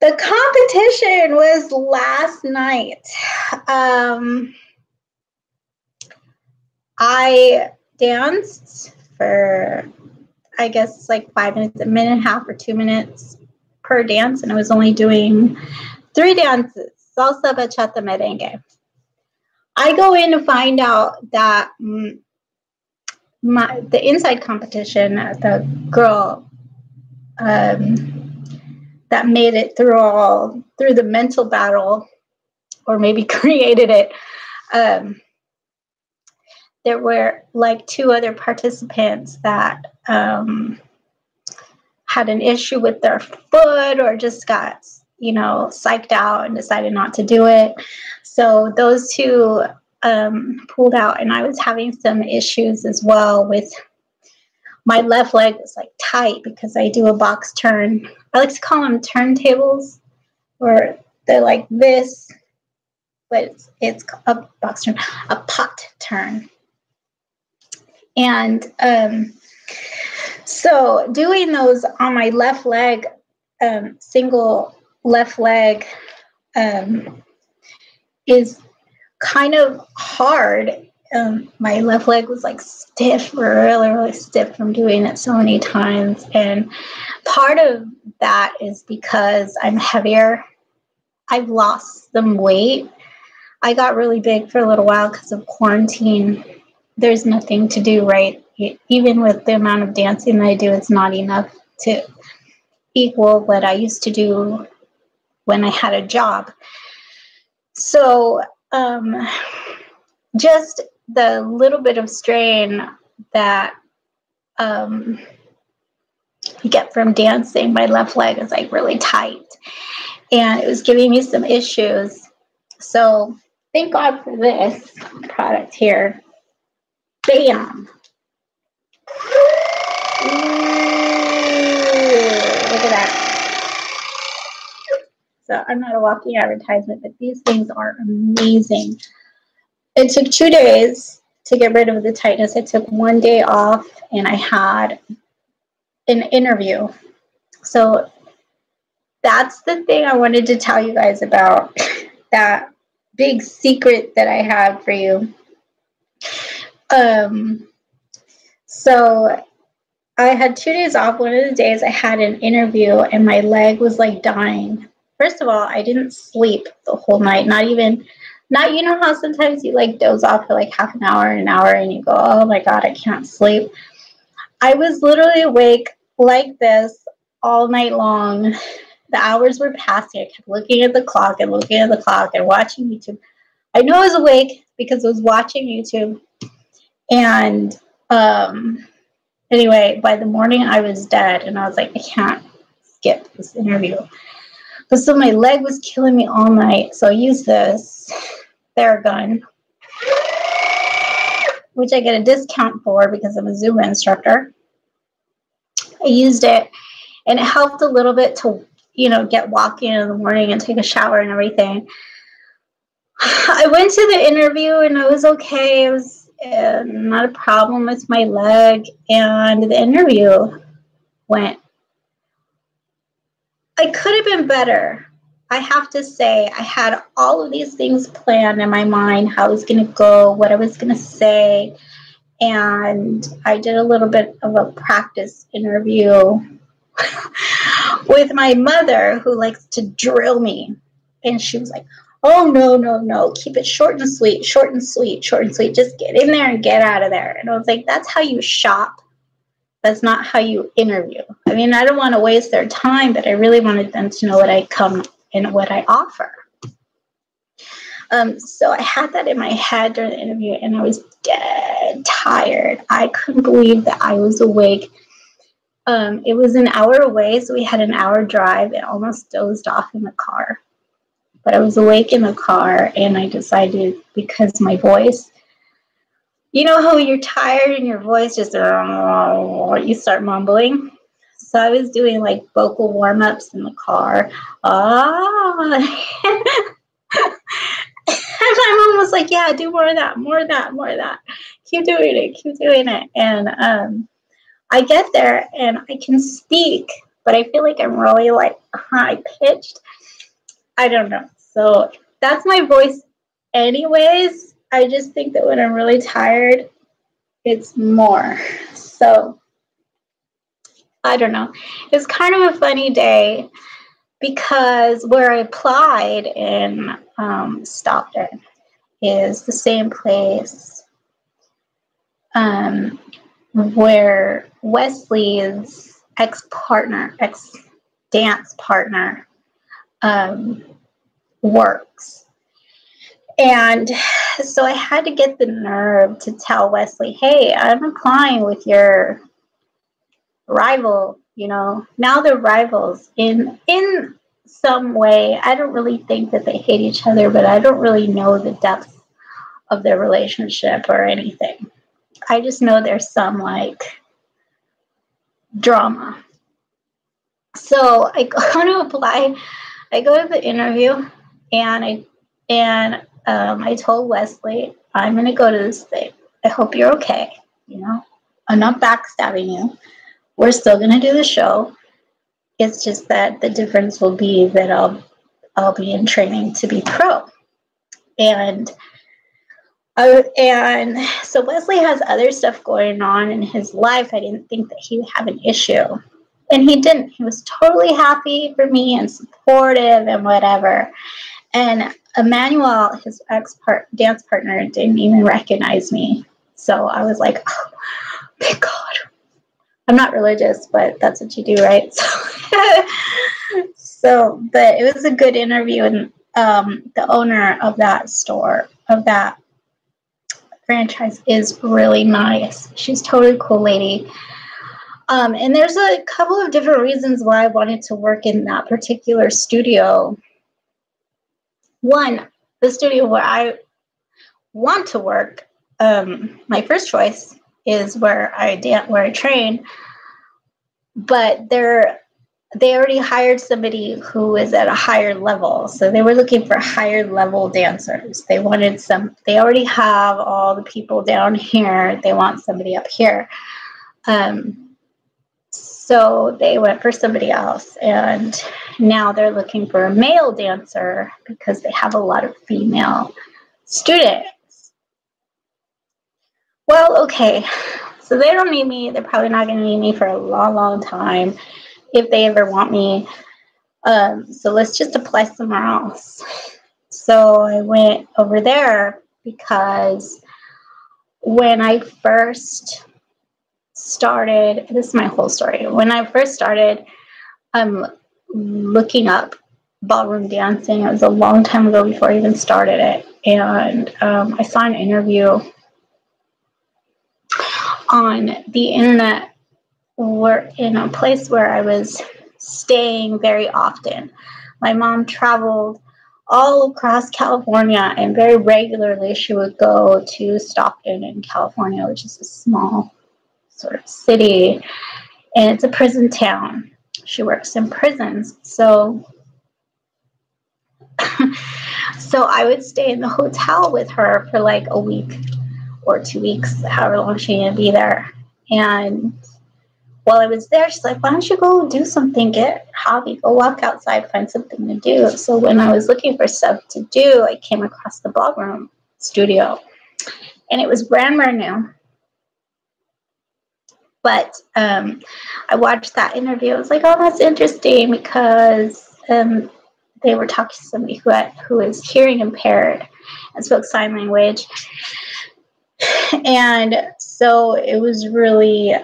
The competition was last night. I danced for, I guess, like 5 minutes, a minute and a half or 2 minutes per dance. And I was only doing 3 dances, salsa, bachata, merengue. I go in to find out that the inside competition, the girl that made it through the mental battle, or maybe created it, there were like 2 other participants that had an issue with their foot, or just got, psyched out and decided not to do it. So those 2 pulled out, and I was having some issues as well with my left leg was like tight because I do a box turn. I like to call them turntables, or they're like this, but it's a box turn, a pot turn. And so doing those on my left leg, single left leg, is kind of hard. My left leg was like stiff, really, really stiff from doing it so many times. And part of that is because I'm heavier. I've lost some weight. I got really big for a little while because of quarantine. There's nothing to do, right? Even with the amount of dancing that I do, it's not enough to equal what I used to do when I had a job. So just the little bit of strain that you get from dancing, my left leg is like really tight. And it was giving me some issues. So thank God for this product here. Bam. Ooh, look at that. So I'm not a walking advertisement, but these things are amazing. It took 2 days to get rid of the tightness. I took 1 day off, and I had an interview. So that's the thing I wanted to tell you guys about. That big secret that I have for you. So I had 2 days off. One of the days I had an interview, and my leg was like dying. First of all, I didn't sleep the whole night. Not you know how sometimes you like doze off for like half an hour, and you go, oh my God, I can't sleep. I was literally awake like this all night long. The hours were passing. I kept looking at the clock and looking at the clock and watching YouTube. I know I was awake because I was watching YouTube. And anyway, by the morning I was dead, and I was like, I can't skip this interview. But so my leg was killing me all night. So I used this Theragun, which I get a discount for because I'm a Zumba instructor. I used it, and it helped a little bit to, get walking in the morning and take a shower and everything. I went to the interview, and I was okay. It was not a problem with my leg. And the interview went. I could have been better. I have to say, I had all of these things planned in my mind, how I was going to go, what I was going to say. And I did a little bit of a practice interview with my mother, who likes to drill me. And she was like, oh, no, keep it short and sweet. Just get in there and get out of there. And I was like, that's how you shop. That's not how you interview. I mean, I don't want to waste their time, but I really wanted them to know what I come and what I offer. So I had that in my head during the interview, and I was dead tired. I couldn't believe that I was awake. It was an hour away, so we had an hour drive, and almost dozed off in the car. But I was awake in the car, and I decided, because my voice, You know how you're tired and your voice just, you start mumbling? So I was doing like vocal warm-ups in the car. And my mom was like, yeah, do more of that. Keep doing it. And I get there and I can speak, but I feel like I'm really like high-pitched. I don't know. So that's my voice anyways. I just think that when I'm really tired, it's more. So I don't know. It's kind of a funny day because where I applied and stopped at is the same place where Wesley's ex-dance partner works. And so I had to get the nerve to tell Wesley, hey, I'm applying with your rival, you know. Now they're rivals in some way. I don't really think that they hate each other, but I don't really know the depth of their relationship or anything. I just know there's some, like, drama. So I go to apply. I go to the interview, and I told Wesley, I'm going to go to this thing. I hope you're okay. You know, I'm not backstabbing you. We're still going to do the show. It's just that the difference will be that I'll be in training to be pro. And so Wesley has other stuff going on in his life. I didn't think that he would have an issue. And he didn't. He was totally happy for me and supportive and whatever. And Emmanuel, his dance partner, didn't even recognize me. So I was like, oh, thank God. I'm not religious, but that's what you do, right? So but it was a good interview. And the owner of that store, of that franchise, is really nice. She's a totally cool lady. And there's a couple of different reasons why I wanted to work in that particular studio. One, the studio where I want to work, my first choice is where I train, but they already hired somebody who is at a higher level, so they were looking for higher level dancers. They already have all the people down here. They want somebody up here, so they went for somebody else, and now they're looking for a male dancer because they have a lot of female students. Well, okay, so they don't need me. They're probably not going to need me for a long, long time if they ever want me. So let's just apply somewhere else. So I went over there because when I first started, this is my whole story. When I first started looking up ballroom dancing, it was a long time ago before I even started it, and I saw an interview on the internet. We're in a place where I was staying very often. My mom traveled all across California, and very regularly she would go to Stockton in California, which is a small sort of city, and it's a prison town. She works in prisons, so I would stay in the hotel with her for like a week or 2 weeks, however long she needed to be there. And while I was there, she's like, why don't you go do something, get a hobby, go walk outside, find something to do. So when I was looking for stuff to do, I came across the ballroom studio, and it was brand new. But I watched that interview. I was like, oh, that's interesting, because they were talking to somebody who is hearing impaired and spoke sign language. And so it was really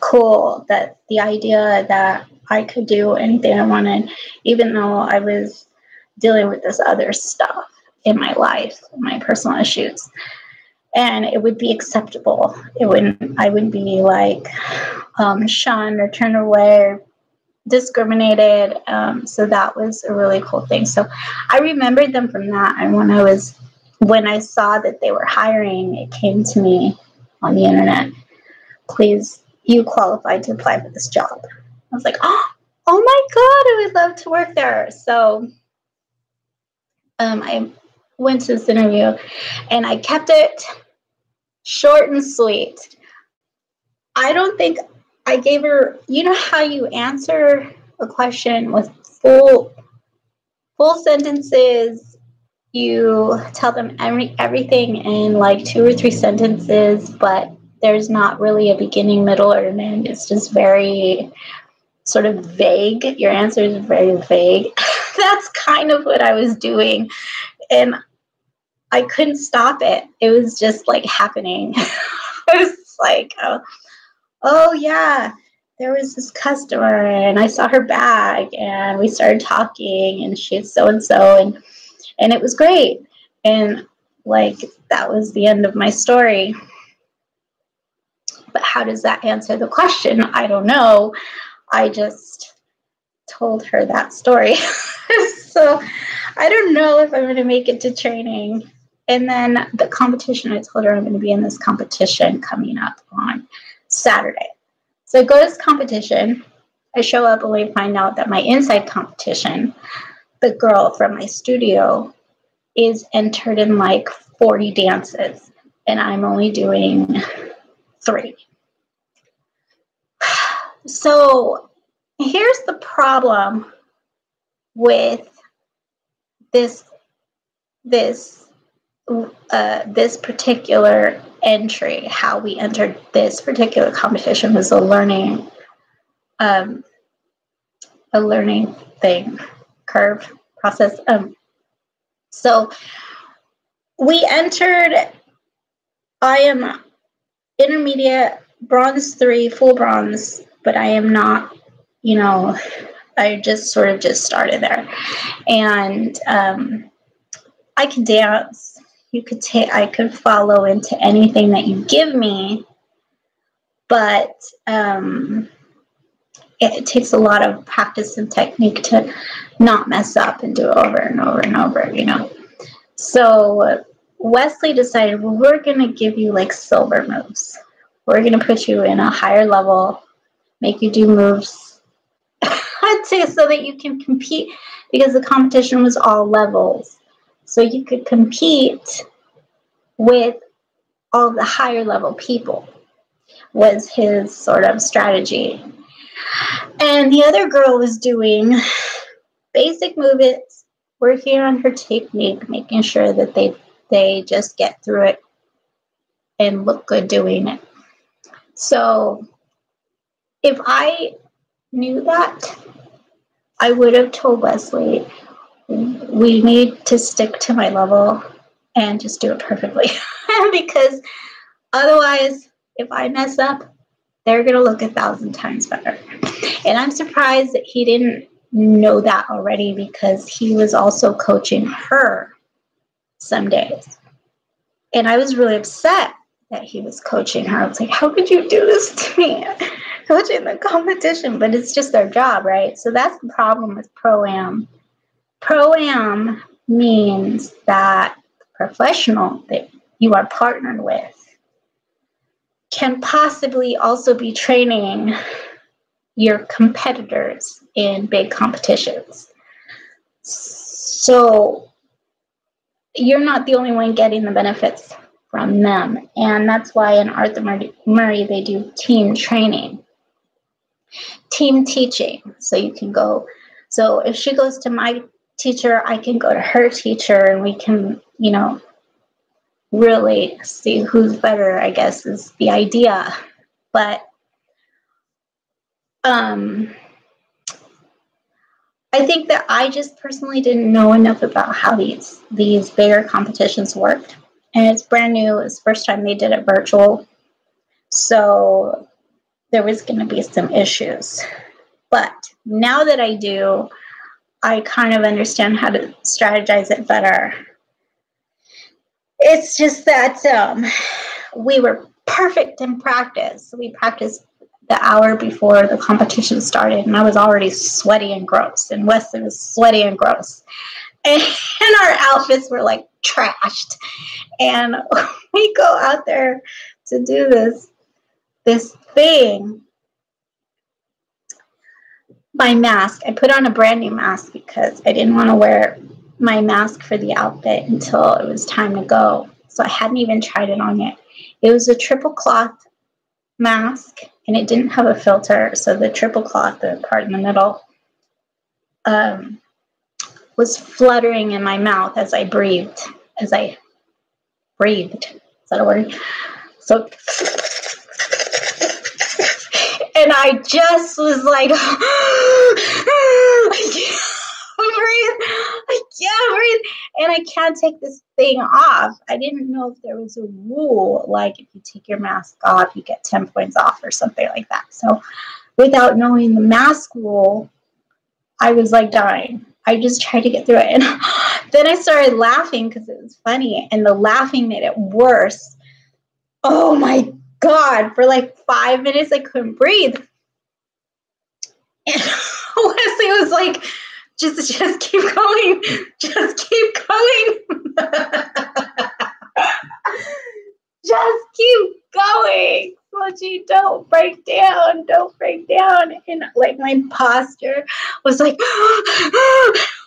cool that the idea that I could do anything I wanted, even though I was dealing with this other stuff in my life, my personal issues. And it would be acceptable. I wouldn't be like shunned or turned away or discriminated. So that was a really cool thing. So I remembered them from that. And when I was when I saw that they were hiring, it came to me on the internet, please, you qualified to apply for this job. I was like, oh my God, I would love to work there. So I went to this interview and I kept it short and sweet. I don't think I gave her, you know how you answer a question with full sentences, you tell them everything in like 2 or 3 sentences, but there's not really a beginning, middle, or an end. It's just very sort of vague. Your answer is very vague. That's kind of what I was doing. And I couldn't stop it. It was just like happening. I was like, oh yeah, there was this customer and I saw her bag and we started talking and she's so-and-so and it was great. And like, that was the end of my story. But how does that answer the question? I don't know. I just told her that story. So I don't know if I'm going to make it to training. And then the competition, I told her I'm going to be in this competition coming up on Saturday. So I go to this competition. I show up only to find out that my inside competition, the girl from my studio, is entered in like 40 dances. And I'm only doing 3. So here's the problem with this particular entry. How we entered this particular competition was a learning thing, curve process. So we entered. I am intermediate, bronze 3, full bronze, but I am not, you know, I just started there. And I could dance. I could follow into anything that you give me, but it takes a lot of practice and technique to not mess up and do it over and over and over, you know. So Wesley decided, well, we're going to give you like silver moves. We're going to put you in a higher level, make you do moves so that you can compete, because the competition was all levels. So you could compete with all the higher level people was his sort of strategy. And the other girl was doing basic movements, working on her technique, making sure that they just get through it and look good doing it. So if I knew that, I would have told Wesley, we need to stick to my level and just do it perfectly. Because otherwise, if I mess up, they're going to look 1,000 times better. And I'm surprised that he didn't know that already, because he was also coaching her some days. And I was really upset that he was coaching her. I was like, how could you do this to me? Coaching the competition, but it's just their job, right? So that's the problem with Pro-Am. Pro-Am means that the professional that you are partnered with can possibly also be training your competitors in big competitions. So you're not the only one getting the benefits from them. And that's why in Arthur Murray, they do team training, team teaching. So you can go. So if she goes to my teacher, I can go to her teacher and we can, you know, really see who's better, I guess, is the idea. But I think that I just personally didn't know enough about how these bigger competitions worked. And it's brand new. It's the first time they did it virtual. So there was going to be some issues. But now that I do, I kind of understand how to strategize it better. It's just that we were perfect in practice. We practiced the hour before the competition started, and I was already sweaty and gross, and Wesley was sweaty and gross. And our outfits were like trashed. And we go out there to do this thing. My mask, I put on a brand new mask because I didn't want to wear my mask for the outfit until it was time to go. So I hadn't even tried it on yet. It was a triple cloth mask and it didn't have a filter. So the triple cloth, the part in the middle, was fluttering in my mouth as I breathed. Is that a word? So, and I just was like, I can't breathe, and I can't take this thing off. I didn't know if there was a rule, like if you take your mask off, you get 10 points off or something like that. So without knowing the mask rule, I was like dying. I just tried to get through it. And then I started laughing because it was funny, and the laughing made it worse. Oh my God, for like 5 minutes, I couldn't breathe. And Wesley was like, just keep going. Just keep going. Just keep going. Mochi, don't break down. Don't break down. And like my posture was like,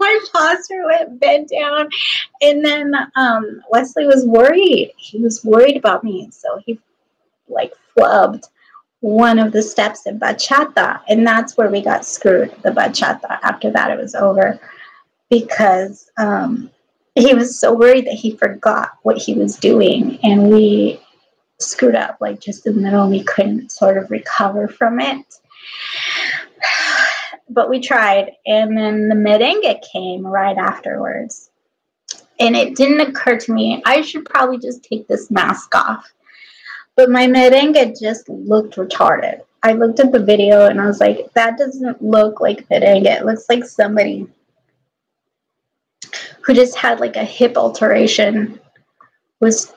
my posture went bent down. And then Wesley was worried. He was worried about me. So he like flubbed one of the steps in bachata, and that's where we got screwed, the bachata. After that, it was over because he was so worried that he forgot what he was doing, and we screwed up like just in the middle, and we couldn't sort of recover from it. But we tried, and then the merengue came right afterwards, and it didn't occur to me, I should probably just take this mask off. But my merengue just looked retarded. I looked at the video and I was like, that doesn't look like merengue. It looks like somebody who just had like a hip alteration was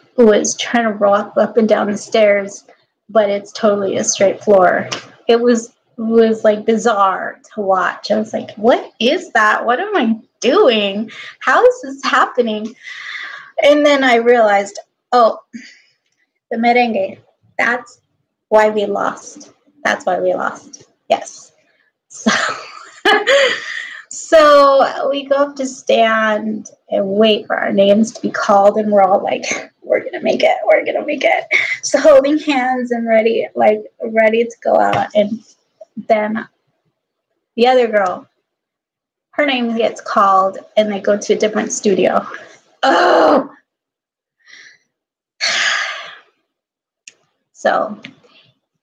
trying to rock up and down the stairs, but it's totally a straight floor. It was like bizarre to watch. I was like, what is that? What am I doing? How is this happening? And then I realized, oh, the merengue, that's why we lost. That's why we lost. Yes. So, so we go up to stand and wait for our names to be called, and we're all like, we're going to make it. We're going to make it. So holding hands and ready to go out. And then the other girl, her name gets called, and they go to a different studio. Oh, so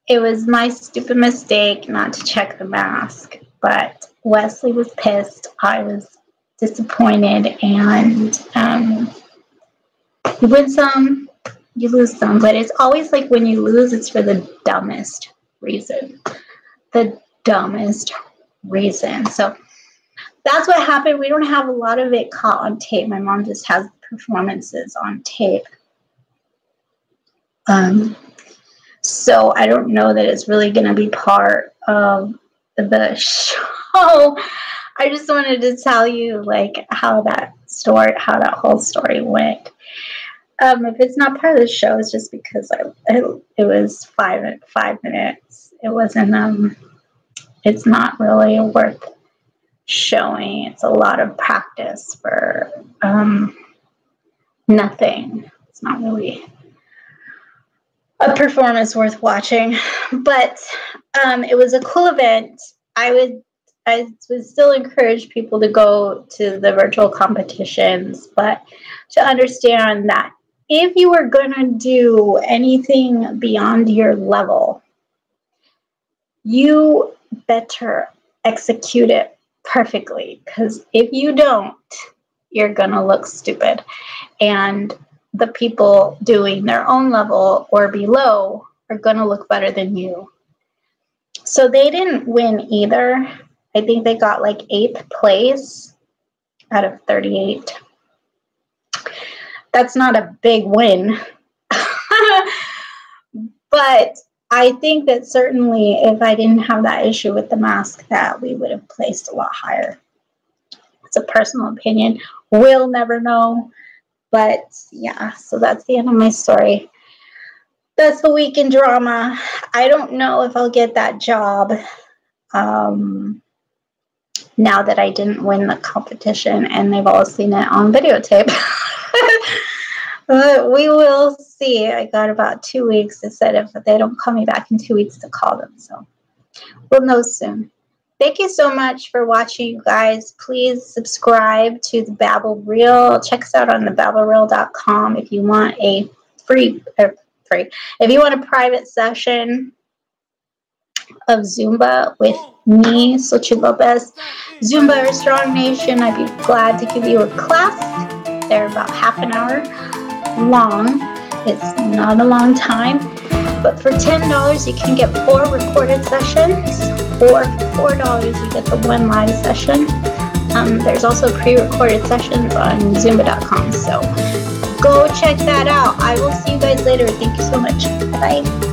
it was my stupid mistake not to check the mask, but Wesley was pissed. I was disappointed, and you win some, you lose some, but it's always like when you lose, it's for the dumbest reason. The dumbest reason. So that's what happened. We don't have a lot of it caught on tape. My mom just has performances on tape. So I don't know that it's really going to be part of the show. I just wanted to tell you like how that whole story went. If it's not part of the show, it's just because it was five minutes. It wasn't, it's not really worth showing. It's a lot of practice for nothing. It's not really a performance worth watching, but it was a cool event. I would still encourage people to go to the virtual competitions, but to understand that if you are going to do anything beyond your level, you better execute it perfectly, because if you don't, you're going to look stupid. And the people doing their own level or below are going to look better than you. So they didn't win either. I think they got like 8th place out of 38. That's not a big win. But I think that certainly if I didn't have that issue with the mask, that we would have placed a lot higher. It's a personal opinion. We'll never know. But yeah, so that's the end of my story. That's the week in drama. I don't know if I'll get that job now that I didn't win the competition and they've all seen it on videotape. But we will see. I got about 2 weeks. They said if they don't call me back in 2 weeks to call them. So we'll know soon. Thank you so much for watching, you guys. Please subscribe to The Babble Reel. Check us out on thebabblereel.com if you want a free. If you want a private session of Zumba with me, Xochitl Lopez, Zumba or Strong Nation, I'd be glad to give you a class. They're about half an hour long. It's not a long time. But for $10, you can get 4 recorded sessions. Or for $4, you get the 1 live session. There's also pre-recorded sessions on Zumba.com. So go check that out. I will see you guys later. Thank you so much. Bye.